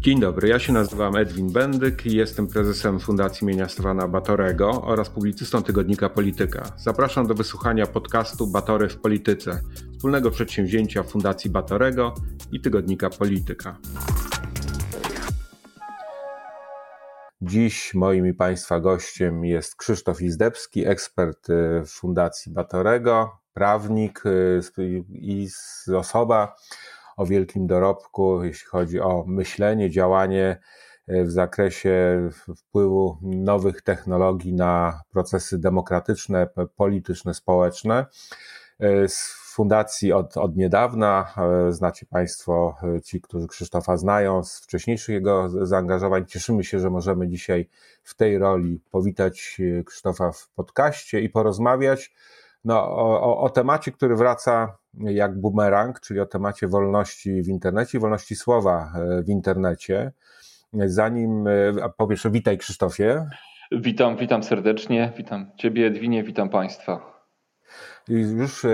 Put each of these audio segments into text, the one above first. Dzień dobry, ja się nazywam Edwin Bendyk i jestem prezesem Fundacji im. Stefana Batorego oraz publicystą Tygodnika Polityka. Zapraszam do wysłuchania podcastu Batory w Polityce, wspólnego przedsięwzięcia Fundacji Batorego i Tygodnika Polityka. Dziś moim i Państwa gościem jest Krzysztof Izdebski, ekspert Fundacji Batorego, prawnik i osoba o wielkim dorobku, jeśli chodzi o myślenie, działanie w zakresie wpływu nowych technologii na procesy demokratyczne, polityczne, społeczne. Z fundacji od niedawna, znacie Państwo, ci, którzy Krzysztofa znają, z wcześniejszych jego zaangażowań. Cieszymy się, że możemy dzisiaj w tej roli powitać Krzysztofa w podcaście i porozmawiać o temacie, który wraca jak bumerang, czyli o temacie wolności w internecie i wolności słowa w internecie. Zanim, po pierwsze, witaj Krzysztofie. Witam serdecznie, witam Ciebie Edwinie, witam Państwa. Już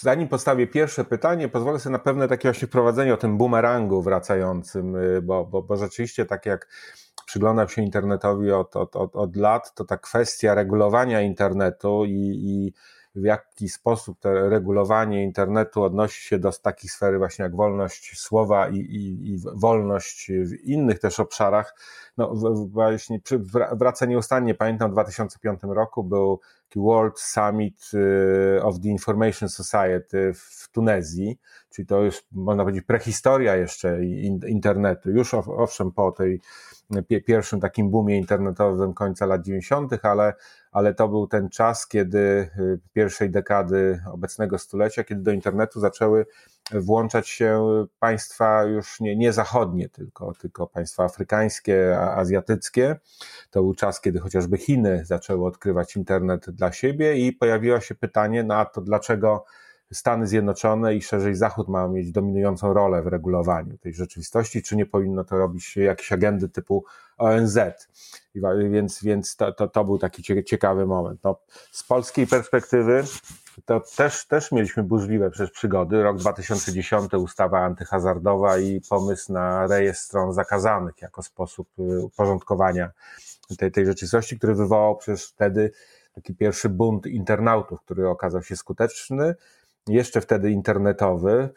zanim postawię pierwsze pytanie, pozwolę sobie na pewne takie właśnie wprowadzenie o tym bumerangu wracającym, bo rzeczywiście tak jak przyglądam się internetowi od lat, to ta kwestia regulowania internetu i w jaki sposób to regulowanie internetu odnosi się do takich sfer właśnie jak wolność słowa i wolność w innych też obszarach, właśnie wraca nieustannie. Pamiętam w 2005 roku był World Summit of the Information Society w Tunezji, czyli to już można powiedzieć prehistoria jeszcze internetu, już owszem po tej pierwszym takim boomie internetowym końca lat 90., ale to był ten czas, kiedy pierwszej dekady obecnego stulecia, kiedy do internetu zaczęły włączać się państwa już nie zachodnie, tylko państwa afrykańskie, azjatyckie. To był czas, kiedy chociażby Chiny zaczęły odkrywać internet dla siebie i pojawiło się pytanie, a to dlaczego Stany Zjednoczone i szerzej Zachód mają mieć dominującą rolę w regulowaniu tej rzeczywistości, czy nie powinno to robić jakieś agendy typu ONZ. Więc to był taki ciekawy moment. Z polskiej perspektywy to też mieliśmy burzliwe przez przygody. Rok 2010, ustawa antyhazardowa i pomysł na rejestr stron zakazanych jako sposób uporządkowania tej rzeczywistości, który wywołał przecież wtedy taki pierwszy bunt internautów, który okazał się skuteczny. Jeszcze wtedy internetowy,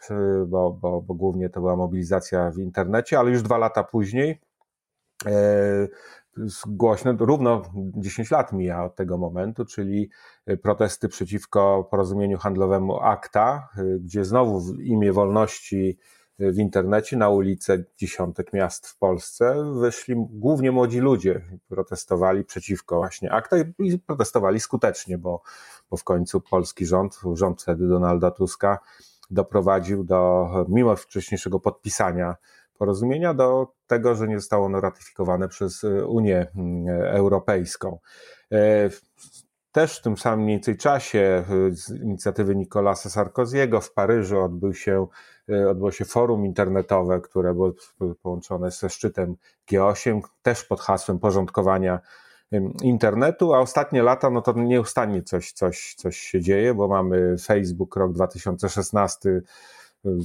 bo głównie to była mobilizacja w internecie, ale już 2 lata później, głośno, równo 10 lat mija od tego momentu, czyli protesty przeciwko porozumieniu handlowemu ACTA, gdzie znowu w imię wolności w internecie na ulice dziesiątek miast w Polsce wyszli głównie młodzi ludzie, protestowali przeciwko właśnie ACTA i protestowali skutecznie, bo w końcu polski rząd wtedy Donalda Tuska doprowadził do, mimo wcześniejszego podpisania porozumienia, do tego, że nie zostało ono ratyfikowane przez Unię Europejską. Też w tym samym mniej więcej czasie z inicjatywy Nicolasa Sarkoziego w Paryżu odbyło się forum internetowe, które było połączone ze szczytem G8, też pod hasłem porządkowania internetu, a ostatnie lata to nieustannie coś się dzieje, bo mamy Facebook rok 2016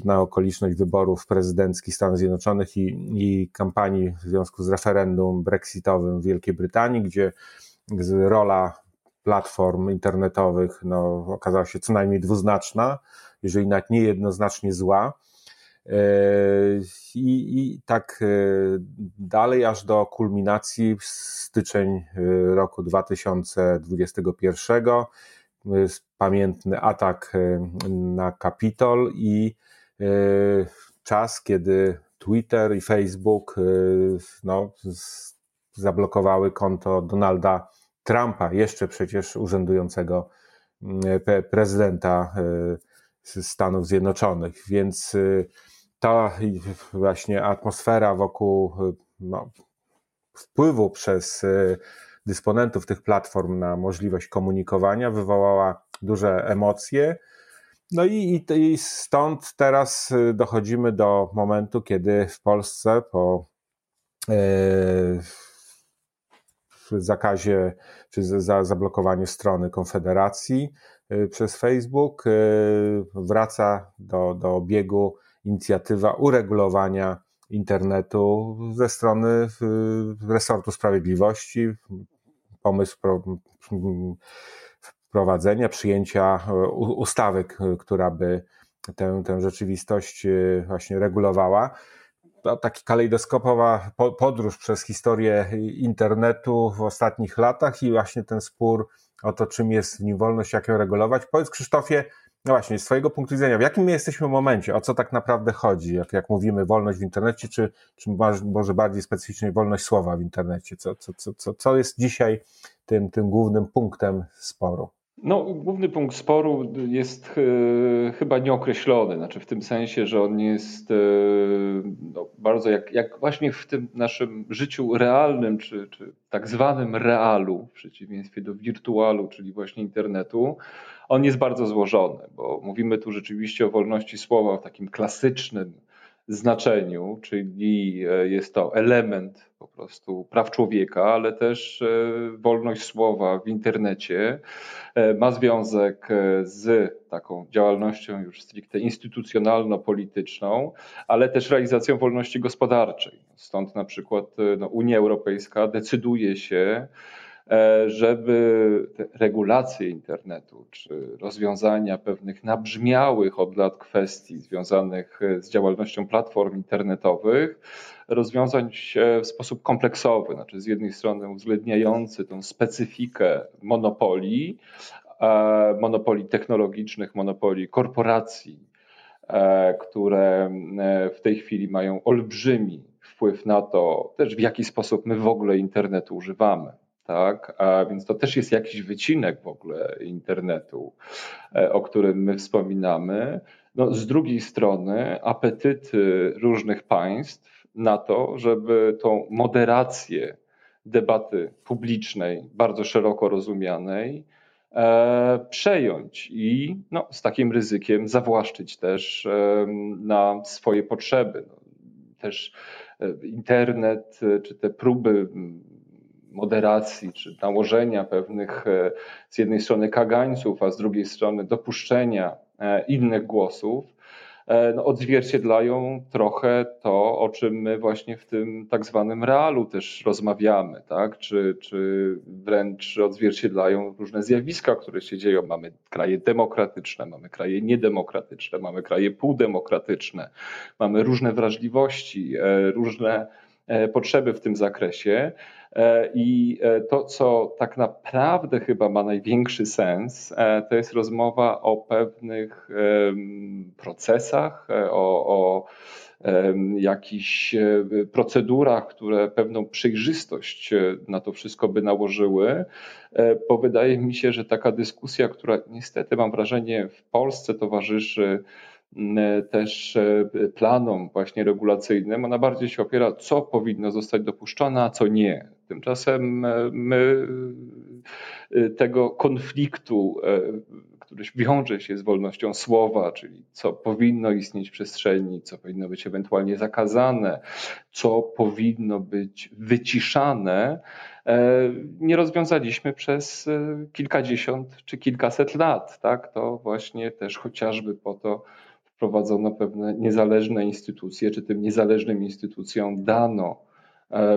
na okoliczność wyborów prezydenckich Stanów Zjednoczonych i kampanii w związku z referendum brexitowym w Wielkiej Brytanii, gdzie rola platform internetowych okazała się co najmniej dwuznaczna, jeżeli nawet niejednoznacznie zła. I tak dalej, aż do kulminacji styczeń roku 2021, pamiętny atak na Capitol i czas, kiedy Twitter i Facebook zablokowały konto Donalda Trumpa, jeszcze przecież urzędującego prezydenta Stanów Zjednoczonych, więc ta właśnie atmosfera wokół wpływu przez dysponentów tych platform na możliwość komunikowania wywołała duże emocje. I stąd teraz dochodzimy do momentu, kiedy w Polsce po zakazie czy za zablokowanie strony Konfederacji przez Facebook wraca do obiegu inicjatywa uregulowania internetu ze strony Resortu Sprawiedliwości. Pomysł wprowadzenia, przyjęcia ustawy, która by tę rzeczywistość właśnie regulowała. Taka kalejdoskopowa podróż przez historię internetu w ostatnich latach i właśnie ten spór o to, czym jest w nim wolność, jak ją regulować. Powiedz, Krzysztofie, no właśnie, z twojego punktu widzenia, w jakim my jesteśmy momencie, o co tak naprawdę chodzi, jak mówimy wolność w internecie, czy może bardziej specyficznie wolność słowa w internecie? Co jest dzisiaj tym głównym punktem sporu? No, główny punkt sporu jest chyba nieokreślony, znaczy w tym sensie, że on jest bardzo jak właśnie w tym naszym życiu realnym, czy tak zwanym realu, w przeciwieństwie do wirtualu, czyli właśnie internetu, on jest bardzo złożony, bo mówimy tu rzeczywiście o wolności słowa w takim klasycznym znaczeniu, czyli jest to element po prostu praw człowieka, ale też wolność słowa w internecie ma związek z taką działalnością już stricte instytucjonalno-polityczną, ale też realizacją wolności gospodarczej. Stąd na przykład Unia Europejska decyduje się, żeby te regulacje internetu czy rozwiązania pewnych nabrzmiałych od lat kwestii związanych z działalnością platform internetowych rozwiązać w sposób kompleksowy, znaczy z jednej strony uwzględniający tą specyfikę monopoli technologicznych, monopoli korporacji, które w tej chwili mają olbrzymi wpływ na to też, w jaki sposób my w ogóle internetu używamy. Tak, a więc to też jest jakiś wycinek w ogóle internetu, o którym my wspominamy. No, z drugiej strony apetyty różnych państw na to, żeby tą moderację debaty publicznej, bardzo szeroko rozumianej, przejąć i z takim ryzykiem zawłaszczyć też na swoje potrzeby. No, też internet czy te próby moderacji czy nałożenia pewnych z jednej strony kagańców, a z drugiej strony dopuszczenia innych głosów, odzwierciedlają trochę to, o czym my właśnie w tym tak zwanym realu też rozmawiamy, tak? Czy wręcz odzwierciedlają różne zjawiska, które się dzieją. Mamy kraje demokratyczne, mamy kraje niedemokratyczne, mamy kraje półdemokratyczne, mamy różne wrażliwości, różne potrzeby w tym zakresie i to, co tak naprawdę chyba ma największy sens, to jest rozmowa o pewnych procesach, o jakichś procedurach, które pewną przejrzystość na to wszystko by nałożyły, bo wydaje mi się, że taka dyskusja, która niestety mam wrażenie w Polsce towarzyszy też planom właśnie regulacyjnym, ona bardziej się opiera, co powinno zostać dopuszczone, a co nie. Tymczasem my tego konfliktu, który wiąże się z wolnością słowa, czyli co powinno istnieć w przestrzeni, co powinno być ewentualnie zakazane, co powinno być wyciszane, nie rozwiązaliśmy przez kilkadziesiąt czy kilkaset lat. Tak? To właśnie też chociażby po to wprowadzono pewne niezależne instytucje, czy tym niezależnym instytucjom dano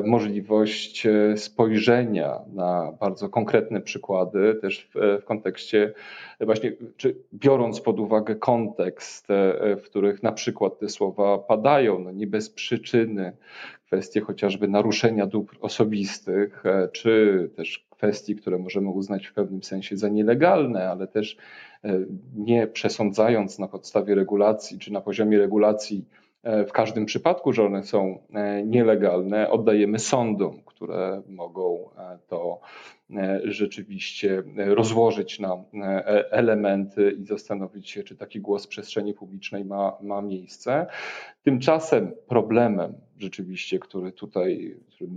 możliwość spojrzenia na bardzo konkretne przykłady, też w kontekście właśnie, czy biorąc pod uwagę kontekst, w których na przykład te słowa padają, nie bez przyczyny, kwestie chociażby naruszenia dóbr osobistych, czy też kwestii, które możemy uznać w pewnym sensie za nielegalne, ale też nie przesądzając na podstawie regulacji, czy na poziomie regulacji w każdym przypadku, że one są nielegalne, oddajemy sądom, które mogą to rzeczywiście rozłożyć na elementy i zastanowić się, czy taki głos w przestrzeni publicznej ma miejsce. Tymczasem problemem rzeczywiście, który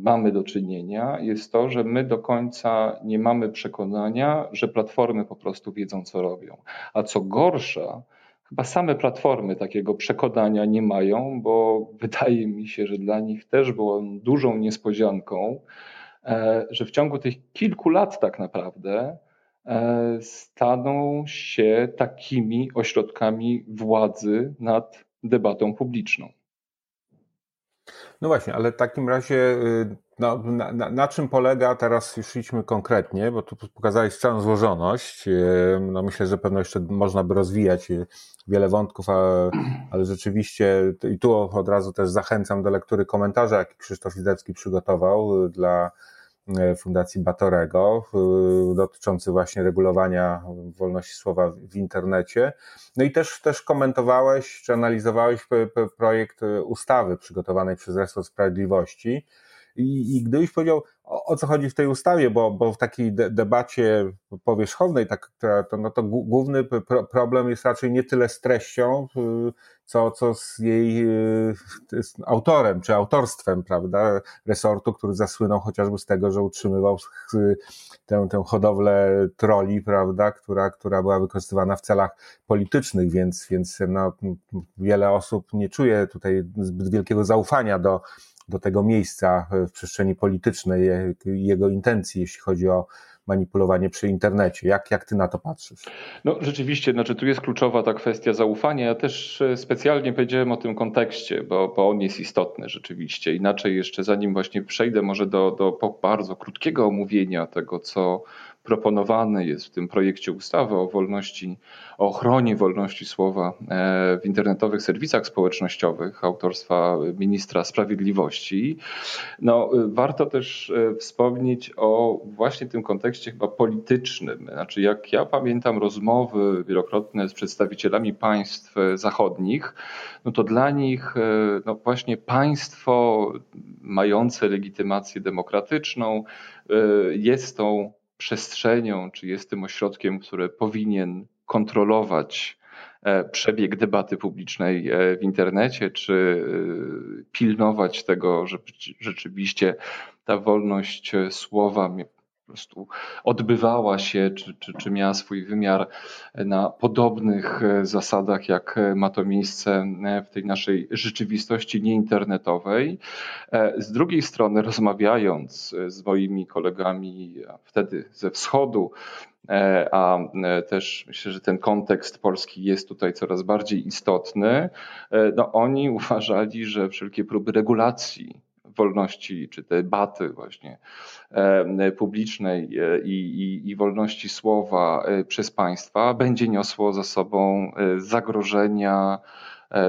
mamy do czynienia, jest to, że my do końca nie mamy przekonania, że platformy po prostu wiedzą, co robią. A co gorsza, chyba same platformy takiego przekonania nie mają, bo wydaje mi się, że dla nich też było dużą niespodzianką, że w ciągu tych kilku lat tak naprawdę staną się takimi ośrodkami władzy nad debatą publiczną. No właśnie, ale w takim razie no, na czym polega, teraz już idźmy konkretnie, bo tu pokazałeś całą złożoność, no myślę, że pewno jeszcze można by rozwijać wiele wątków, ale rzeczywiście i tu od razu też zachęcam do lektury komentarza, jaki Krzysztof Izdebski przygotował dla Fundacji Batorego dotyczący właśnie regulowania wolności słowa w internecie. No i też komentowałeś czy analizowałeś projekt ustawy przygotowanej przez Resort Sprawiedliwości. I gdybyś powiedział, o co chodzi w tej ustawie, bo w takiej debacie powierzchownej, to główny problem jest raczej nie tyle z treścią, co z jej z autorem, czy autorstwem, prawda, resortu, który zasłynął chociażby z tego, że utrzymywał tę hodowlę troli, prawda, która była wykorzystywana w celach politycznych, więc no, wiele osób nie czuje tutaj zbyt wielkiego zaufania do tego miejsca w przestrzeni politycznej, jego intencji, jeśli chodzi o manipulowanie przy internecie. Jak ty na to patrzysz? No rzeczywiście, znaczy tu jest kluczowa ta kwestia zaufania. Ja też specjalnie powiedziałem o tym kontekście, bo on jest istotny rzeczywiście. Inaczej jeszcze zanim właśnie przejdę może do bardzo krótkiego omówienia tego, co proponowane jest w tym projekcie ustawy o ochronie wolności słowa w internetowych serwisach społecznościowych autorstwa ministra sprawiedliwości. No, warto też wspomnieć o właśnie tym kontekście chyba politycznym. Znaczy, jak ja pamiętam rozmowy wielokrotne z przedstawicielami państw zachodnich, no to dla nich no właśnie państwo mające legitymację demokratyczną jest tą przestrzenią, czy jest tym ośrodkiem, który powinien kontrolować przebieg debaty publicznej w internecie, czy pilnować tego, żeby rzeczywiście ta wolność słowa po prostu odbywała się, czy miała swój wymiar na podobnych zasadach, jak ma to miejsce w tej naszej rzeczywistości nieinternetowej. Z drugiej strony, rozmawiając z moimi kolegami wtedy ze wschodu, a też myślę, że ten kontekst polski jest tutaj coraz bardziej istotny, no oni uważali, że wszelkie próby regulacji wolności czy debaty właśnie publicznej i wolności słowa przez państwa będzie niosło za sobą zagrożenia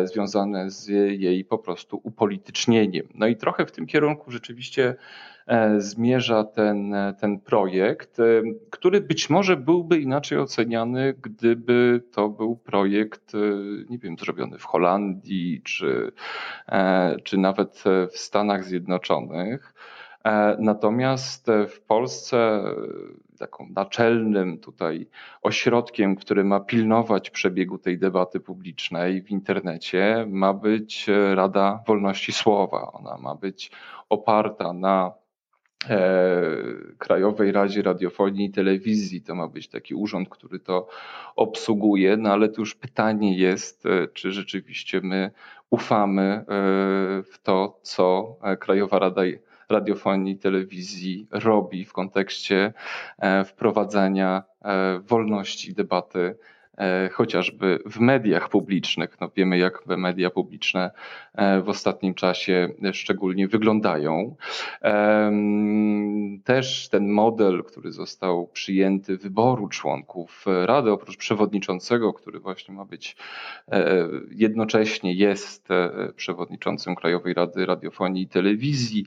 związane z jej po prostu upolitycznieniem. No i trochę w tym kierunku rzeczywiście zmierza ten projekt, który być może byłby inaczej oceniany, gdyby to był projekt, nie wiem, zrobiony w Holandii czy nawet w Stanach Zjednoczonych. Natomiast w Polsce taką naczelnym tutaj ośrodkiem, który ma pilnować przebiegu tej debaty publicznej w internecie, ma być Rada Wolności Słowa. Ona ma być oparta na Krajowej Radzie Radiofonii i Telewizji. To ma być taki urząd, który to obsługuje, no ale tu już pytanie jest, czy rzeczywiście my ufamy w to, co Krajowa Rada Radiofonii i Telewizji robi w kontekście wprowadzania wolności debaty chociażby w mediach publicznych. No wiemy, jak media publiczne w ostatnim czasie szczególnie wyglądają. Też ten model, który został przyjęty wyboru członków Rady, oprócz przewodniczącego, który właśnie ma być, jednocześnie jest przewodniczącym Krajowej Rady Radiofonii i Telewizji.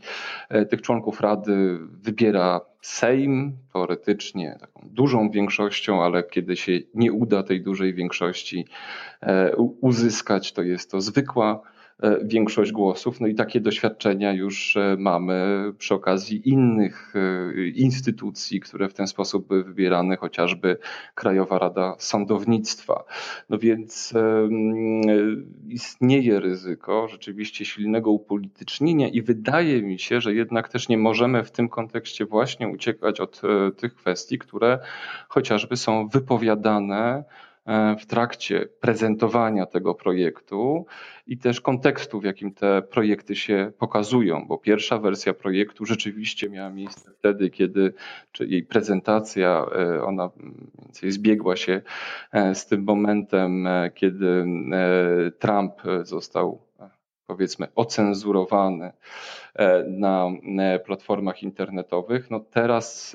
Tych członków Rady wybiera Sejm, teoretycznie taką dużą większością, ale kiedy się nie uda tej dużej większości uzyskać, to jest to zwykła większość głosów. No i takie doświadczenia już mamy przy okazji innych instytucji, które w ten sposób były wybierane, chociażby Krajowa Rada Sądownictwa. No więc istnieje ryzyko rzeczywiście silnego upolitycznienia i wydaje mi się, że jednak też nie możemy w tym kontekście właśnie uciekać od tych kwestii, które chociażby są wypowiadane w trakcie prezentowania tego projektu i też kontekstu, w jakim te projekty się pokazują, bo pierwsza wersja projektu rzeczywiście miała miejsce wtedy, kiedy jej prezentacja, ona zbiegła się z tym momentem, kiedy Trump został powiedzmy ocenzurowane na platformach internetowych. No teraz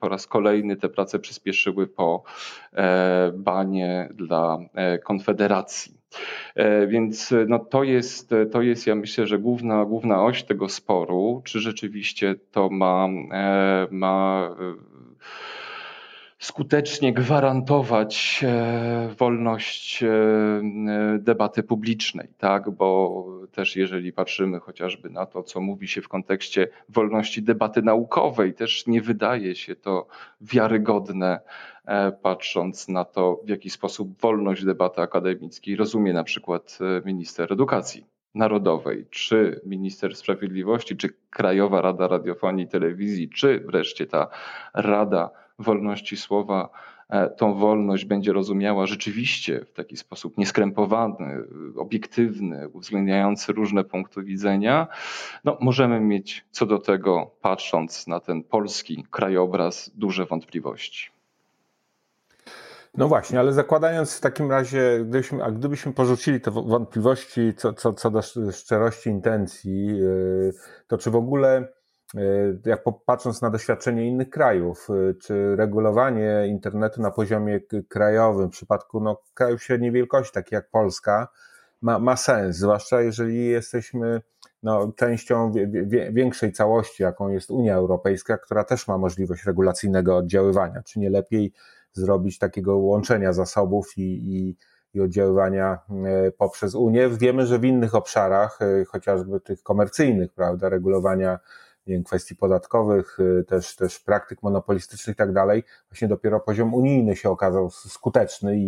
po raz kolejny te prace przyspieszyły po banie dla Konfederacji. Więc no to jest, ja myślę, że główna oś tego sporu, czy rzeczywiście to ma skutecznie gwarantować wolność debaty publicznej, tak? Bo też jeżeli patrzymy chociażby na to, co mówi się w kontekście wolności debaty naukowej, też nie wydaje się to wiarygodne, patrząc na to, w jaki sposób wolność debaty akademickiej rozumie na przykład minister edukacji narodowej, czy minister sprawiedliwości, czy Krajowa Rada Radiofonii i Telewizji, czy wreszcie ta Rada Wolności Słowa tą wolność będzie rozumiała rzeczywiście w taki sposób nieskrępowany, obiektywny, uwzględniający różne punkty widzenia. No, możemy mieć co do tego, patrząc na ten polski krajobraz, duże wątpliwości. No właśnie, ale zakładając w takim razie, gdybyśmy porzucili te wątpliwości co do szczerości intencji, to czy w ogóle, jak patrząc na doświadczenie innych krajów, czy regulowanie internetu na poziomie krajowym w przypadku krajów średniej wielkości, takich jak Polska, ma sens, zwłaszcza jeżeli jesteśmy częścią większej całości, jaką jest Unia Europejska, która też ma możliwość regulacyjnego oddziaływania. Czy nie lepiej zrobić takiego łączenia zasobów i oddziaływania poprzez Unię? Wiemy, że w innych obszarach, chociażby tych komercyjnych, prawda, regulowania kwestii podatkowych, też praktyk monopolistycznych i tak dalej, właśnie dopiero poziom unijny się okazał skuteczny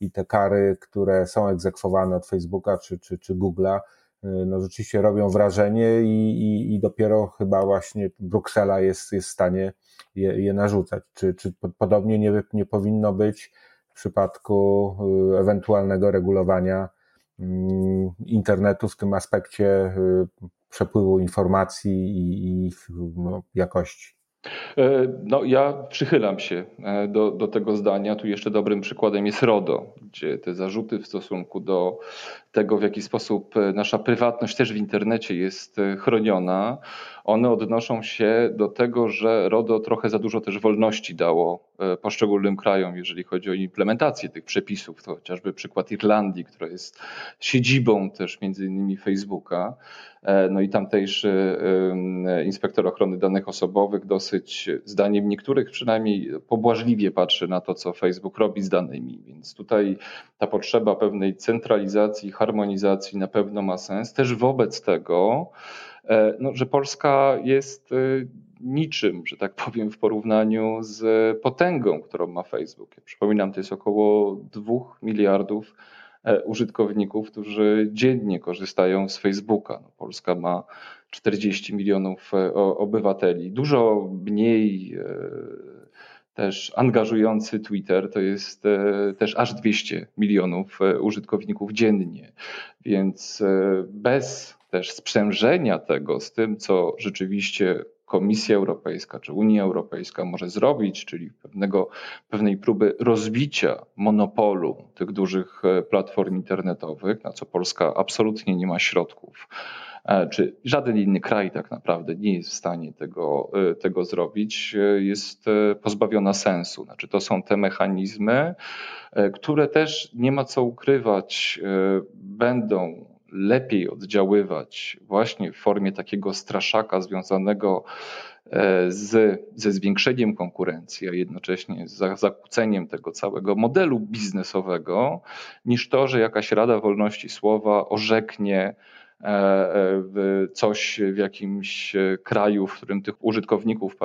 i te kary, które są egzekwowane od Facebooka czy Google'a, rzeczywiście robią wrażenie i dopiero chyba właśnie Bruksela jest w stanie je narzucać. Czy podobnie nie powinno być w przypadku ewentualnego regulowania internetu w tym aspekcie przepływu informacji i ich jakości? No, ja przychylam się do tego zdania. Tu jeszcze dobrym przykładem jest RODO, gdzie te zarzuty w stosunku do tego, w jaki sposób nasza prywatność też w internecie jest chroniona, one odnoszą się do tego, że RODO trochę za dużo też wolności dało poszczególnym krajom, jeżeli chodzi o implementację tych przepisów. To chociażby przykład Irlandii, która jest siedzibą też między innymi Facebooka. No i tamtejszy inspektor ochrony danych osobowych dosyć, zdaniem niektórych przynajmniej, pobłażliwie patrzy na to, co Facebook robi z danymi. Więc tutaj ta potrzeba pewnej centralizacji, harmonizacji na pewno ma sens. Też wobec tego, że Polska jest niczym, że tak powiem, w porównaniu z potęgą, którą ma Facebook. Ja przypominam, to jest około 2 miliardów użytkowników, którzy dziennie korzystają z Facebooka. Polska ma 40 milionów obywateli. Dużo mniej też angażujący Twitter, to jest też aż 200 milionów użytkowników dziennie. Więc bez też sprzężenia tego z tym, co rzeczywiście Komisja Europejska czy Unia Europejska może zrobić, czyli pewnej próby rozbicia monopolu tych dużych platform internetowych, na co Polska absolutnie nie ma środków, czy żaden inny kraj tak naprawdę nie jest w stanie tego zrobić, jest pozbawiona sensu. To są te mechanizmy, które też, nie ma co ukrywać, będą lepiej oddziaływać właśnie w formie takiego straszaka związanego ze zwiększeniem konkurencji, a jednocześnie z zakłóceniem tego całego modelu biznesowego, niż to, że jakaś Rada Wolności Słowa orzeknie coś w jakimś kraju, w którym tych użytkowników,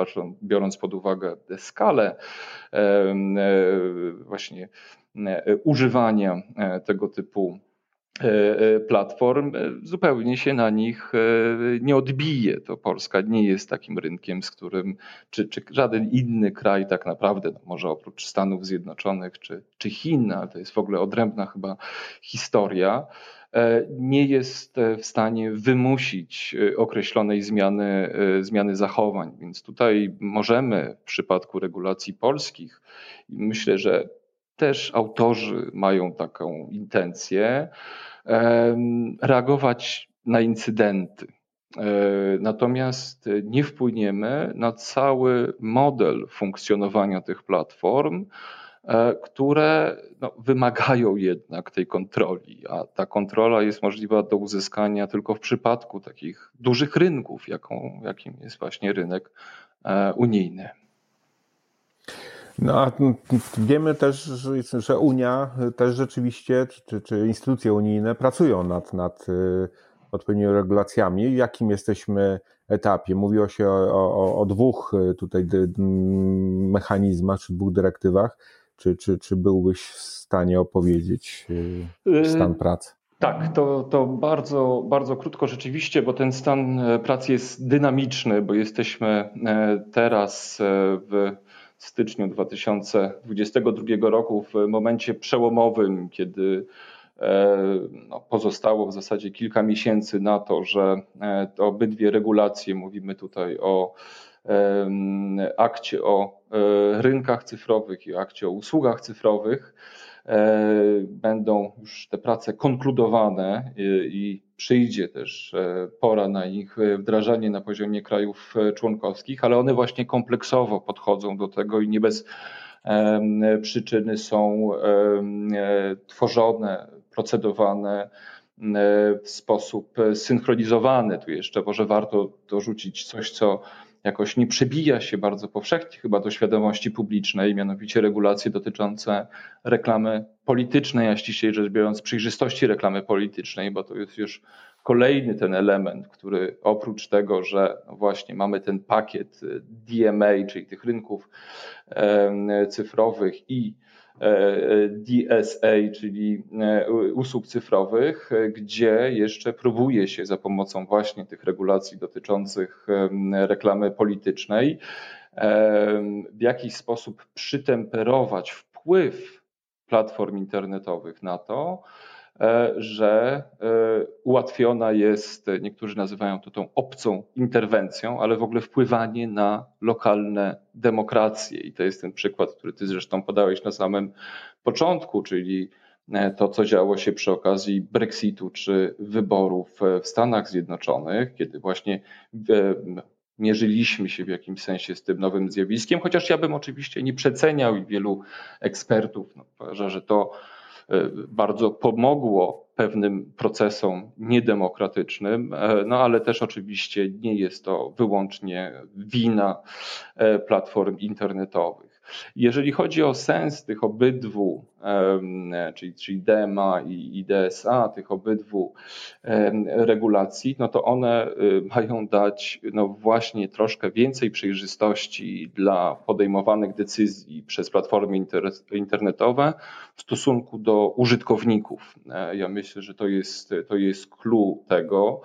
biorąc pod uwagę skalę właśnie używania tego typu platform, zupełnie się na nich nie odbije. To Polska nie jest takim rynkiem, z którym czy żaden inny kraj tak naprawdę, może oprócz Stanów Zjednoczonych czy Chin, ale to jest w ogóle odrębna chyba historia, nie jest w stanie wymusić określonej zmiany zachowań. Więc tutaj możemy w przypadku regulacji polskich, i myślę, że też autorzy mają taką intencję, reagować na incydenty. Natomiast nie wpłyniemy na cały model funkcjonowania tych platform, które wymagają jednak tej kontroli, a ta kontrola jest możliwa do uzyskania tylko w przypadku takich dużych rynków, jakim jest właśnie rynek unijny. No a wiemy też, że Unia też rzeczywiście, czy instytucje unijne pracują nad odpowiednimi regulacjami. W jakim jesteśmy etapie? Mówiło się o dwóch tutaj mechanizmach, czy dwóch dyrektywach. Czy byłbyś w stanie opowiedzieć stan pracy? Tak, to bardzo, bardzo krótko rzeczywiście, bo ten stan pracy jest dynamiczny, bo jesteśmy teraz w styczniu 2022 roku w momencie przełomowym, kiedy pozostało w zasadzie kilka miesięcy na to, że to obydwie regulacje, mówimy tutaj o akcie o rynkach cyfrowych i akcie o usługach cyfrowych, będą już te prace konkludowane i przyjdzie też pora na ich wdrażanie na poziomie krajów członkowskich, ale one właśnie kompleksowo podchodzą do tego i nie bez przyczyny są tworzone, procedowane w sposób synchronizowany. Tu jeszcze może warto dorzucić coś, co jakoś nie przebija się bardzo powszechnie chyba do świadomości publicznej, mianowicie regulacje dotyczące reklamy politycznej, a ściślej rzecz biorąc przejrzystości reklamy politycznej, bo to jest już kolejny ten element, który oprócz tego, że właśnie mamy ten pakiet DMA, czyli tych rynków cyfrowych i DSA, czyli usług cyfrowych, gdzie jeszcze próbuje się za pomocą właśnie tych regulacji dotyczących reklamy politycznej w jakiś sposób przytemperować wpływ platform internetowych na to, że ułatwiona jest, niektórzy nazywają to tą obcą interwencją, ale w ogóle wpływanie na lokalne demokracje. I to jest ten przykład, który ty zresztą podałeś na samym początku, czyli to, co działo się przy okazji Brexitu czy wyborów w Stanach Zjednoczonych, kiedy właśnie mierzyliśmy się w jakimś sensie z tym nowym zjawiskiem, chociaż ja bym oczywiście nie przeceniał i wielu ekspertów uważa, że to bardzo pomogło pewnym procesom niedemokratycznym, ale też oczywiście nie jest to wyłącznie wina platform internetowych. Jeżeli chodzi o sens tych obydwu, czyli DMA i DSA, tych obydwu regulacji, to one mają dać właśnie troszkę więcej przejrzystości dla podejmowanych decyzji przez platformy internetowe w stosunku do użytkowników. Ja myślę, że to jest clue tego,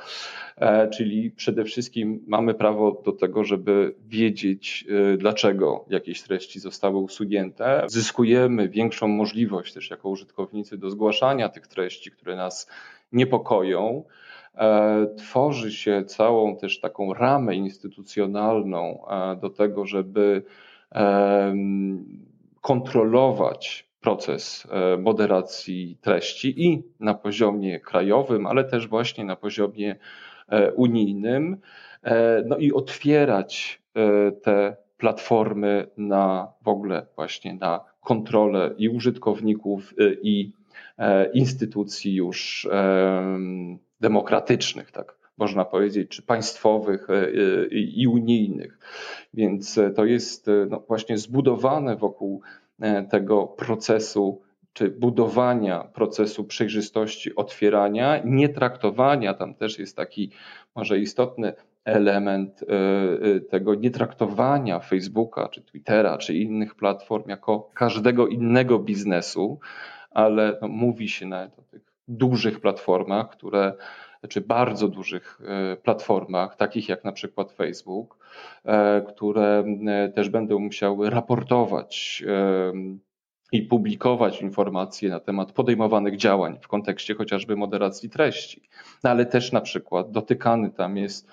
czyli przede wszystkim mamy prawo do tego, żeby wiedzieć, dlaczego jakieś treści zostały usunięte. Zyskujemy większą możliwość też jako użytkownicy do zgłaszania tych treści, które nas niepokoją. Tworzy się całą też taką ramę instytucjonalną do tego, żeby kontrolować proces moderacji treści i na poziomie krajowym, ale też właśnie na poziomie unijnym, i otwierać te platformy na w ogóle właśnie na kontrolę i użytkowników, i instytucji już demokratycznych, tak można powiedzieć, czy państwowych i unijnych. Więc to jest właśnie zbudowane wokół tego procesu, czy budowania procesu przejrzystości, otwierania, nie traktowania, tam też jest taki może istotny element tego nietraktowania Facebooka, czy Twittera, czy innych platform jako każdego innego biznesu, ale mówi się nawet o tych dużych platformach, czy bardzo dużych platformach, takich jak na przykład Facebook, które też będą musiały raportować i publikować informacje na temat podejmowanych działań w kontekście chociażby moderacji treści. Ale też na przykład dotykany tam jest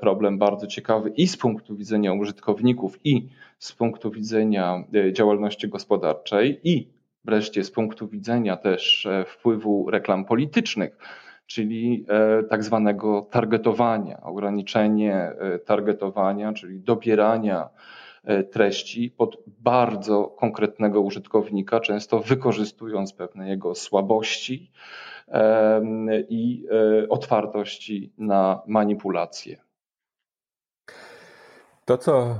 problem bardzo ciekawy i z punktu widzenia użytkowników, i z punktu widzenia działalności gospodarczej, i wreszcie z punktu widzenia też wpływu reklam politycznych, czyli tak zwanego targetowania, ograniczenie targetowania, czyli dobierania treści pod bardzo konkretnego użytkownika, często wykorzystując pewne jego słabości i otwartości na manipulacje. To, co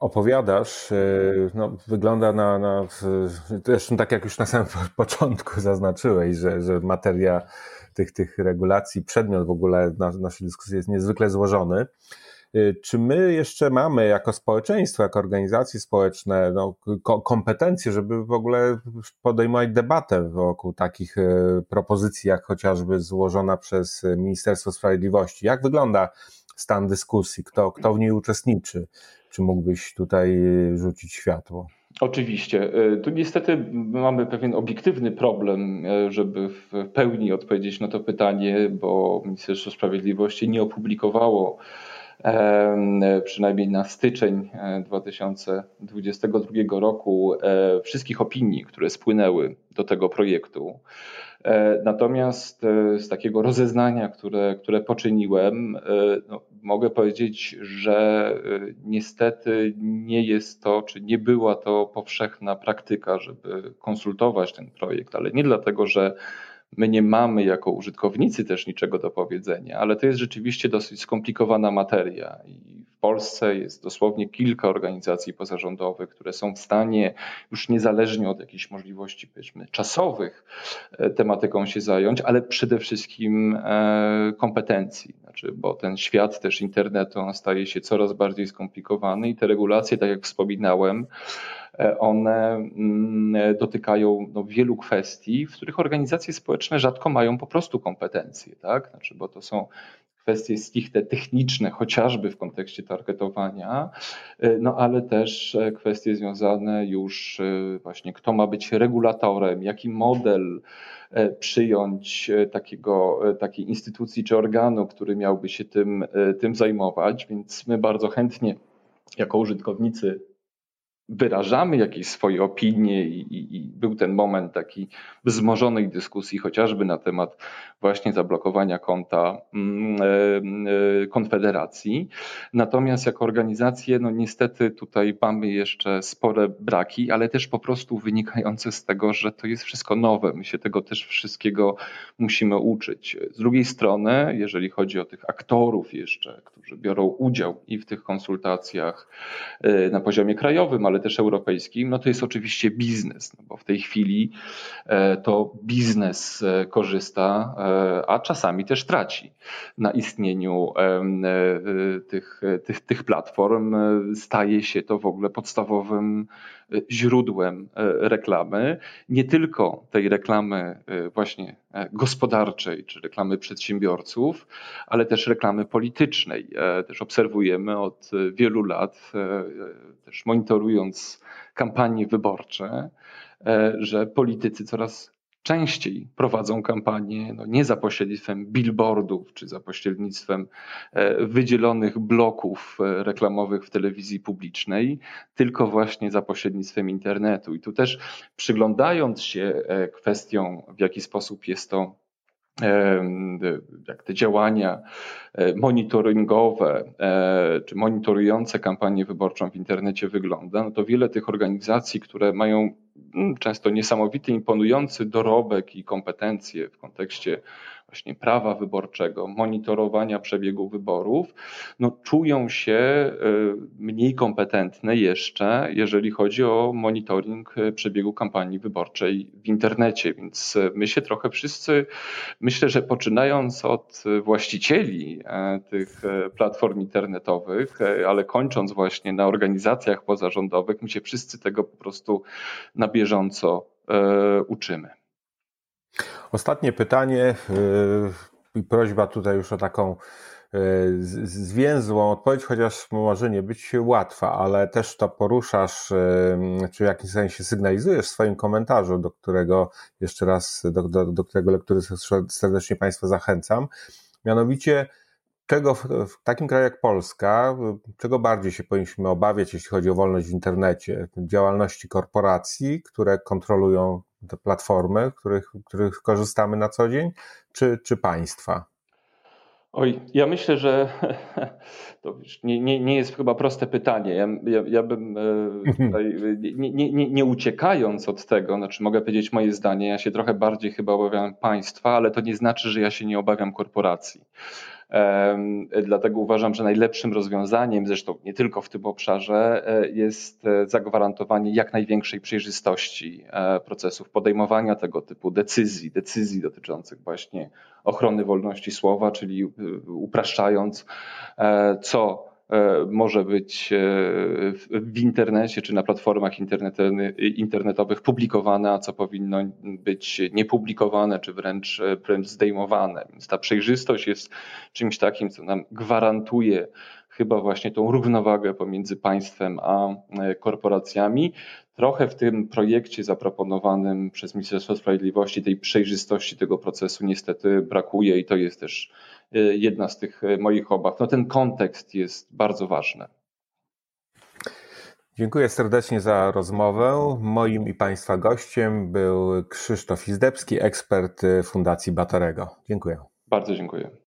opowiadasz, no, wygląda na zresztą tak jak już na samym początku zaznaczyłeś, że materia tych regulacji, przedmiot w ogóle naszej dyskusji jest niezwykle złożony. Czy my jeszcze mamy jako społeczeństwo, jako organizacje społeczne kompetencje, żeby w ogóle podejmować debatę wokół takich propozycji, jak chociażby złożona przez Ministerstwo Sprawiedliwości? Jak wygląda stan dyskusji? Kto w niej uczestniczy? Czy mógłbyś tutaj rzucić światło? Oczywiście. Tu niestety mamy pewien obiektywny problem, żeby w pełni odpowiedzieć na to pytanie, bo Ministerstwo Sprawiedliwości nie opublikowało przynajmniej na styczeń 2022 roku wszystkich opinii, które spłynęły do tego projektu. Natomiast z takiego rozeznania, które poczyniłem, mogę powiedzieć, że niestety nie jest to, czy nie była to powszechna praktyka, żeby konsultować ten projekt, ale nie dlatego, że my nie mamy jako użytkownicy też niczego do powiedzenia, ale to jest rzeczywiście dosyć skomplikowana materia i w Polsce jest dosłownie kilka organizacji pozarządowych, które są w stanie już niezależnie od jakichś możliwości, powiedzmy, czasowych tematyką się zająć, ale przede wszystkim kompetencji, bo ten świat też internetu staje się coraz bardziej skomplikowany i te regulacje, tak jak wspominałem, one dotykają wielu kwestii, w których organizacje społeczne rzadko mają po prostu kompetencje, tak? Bo to są kwestie stricte techniczne, chociażby w kontekście targetowania, ale też kwestie związane już właśnie, kto ma być regulatorem, jaki model przyjąć takiej instytucji czy organu, który miałby się tym zajmować, więc my bardzo chętnie jako użytkownicy wyrażamy jakieś swoje opinie i był ten moment taki wzmożonej dyskusji chociażby na temat właśnie zablokowania konta Konfederacji. Natomiast jako organizacje niestety tutaj mamy jeszcze spore braki, ale też po prostu wynikające z tego, że to jest wszystko nowe. My się tego też wszystkiego musimy uczyć. Z drugiej strony, jeżeli chodzi o tych aktorów jeszcze, którzy biorą udział i w tych konsultacjach na poziomie krajowym, ale też europejskim, to jest oczywiście biznes, bo w tej chwili to biznes korzysta, a czasami też traci na istnieniu tych platform. Staje się to w ogóle podstawowym źródłem reklamy, nie tylko tej reklamy właśnie gospodarczej, czy reklamy przedsiębiorców, ale też reklamy politycznej. Też obserwujemy od wielu lat, też monitorując kampanie wyborcze, że politycy coraz częściej prowadzą kampanie nie za pośrednictwem billboardów czy za pośrednictwem wydzielonych bloków reklamowych w telewizji publicznej, tylko właśnie za pośrednictwem internetu. I tu też przyglądając się kwestiom, w jaki sposób jest to, jak te działania monitoringowe czy monitorujące kampanię wyborczą w internecie wygląda, to wiele tych organizacji, które mają często niesamowity, imponujący dorobek i kompetencje w kontekście właśnie prawa wyborczego, monitorowania przebiegu wyborów, czują się mniej kompetentne jeszcze, jeżeli chodzi o monitoring przebiegu kampanii wyborczej w internecie. Więc my się trochę wszyscy, myślę, że poczynając od właścicieli tych platform internetowych, ale kończąc właśnie na organizacjach pozarządowych, my się wszyscy tego po prostu na bieżąco uczymy. Ostatnie pytanie i prośba tutaj już o taką zwięzłą odpowiedź, chociaż może nie być łatwa, ale też to poruszasz, czy w jakimś sensie sygnalizujesz w swoim komentarzu, do którego jeszcze raz, do którego lektury serdecznie Państwa zachęcam. Mianowicie Czego w takim kraju jak Polska, czego bardziej się powinniśmy obawiać, jeśli chodzi o wolność w internecie? Działalności korporacji, które kontrolują te platformy, których korzystamy na co dzień, czy państwa? Oj, ja myślę, że to nie jest chyba proste pytanie. Ja bym tutaj, nie uciekając od tego, znaczy mogę powiedzieć moje zdanie, ja się trochę bardziej chyba obawiam państwa, ale to nie znaczy, że ja się nie obawiam korporacji. Dlatego uważam, że najlepszym rozwiązaniem, zresztą nie tylko w tym obszarze, jest zagwarantowanie jak największej przejrzystości procesów podejmowania tego typu decyzji dotyczących właśnie ochrony wolności słowa, czyli upraszczając, co może być w internecie czy na platformach internetowych publikowane, a co powinno być niepublikowane czy wręcz zdejmowane. Więc ta przejrzystość jest czymś takim, co nam gwarantuje chyba właśnie tą równowagę pomiędzy państwem a korporacjami. Trochę w tym projekcie zaproponowanym przez Ministerstwo Sprawiedliwości tej przejrzystości tego procesu niestety brakuje i to jest też jedna z tych moich obaw. No ten kontekst jest bardzo ważny. Dziękuję serdecznie za rozmowę. Moim i państwa gościem był Krzysztof Izdebski, ekspert Fundacji Batorego. Dziękuję. Bardzo dziękuję.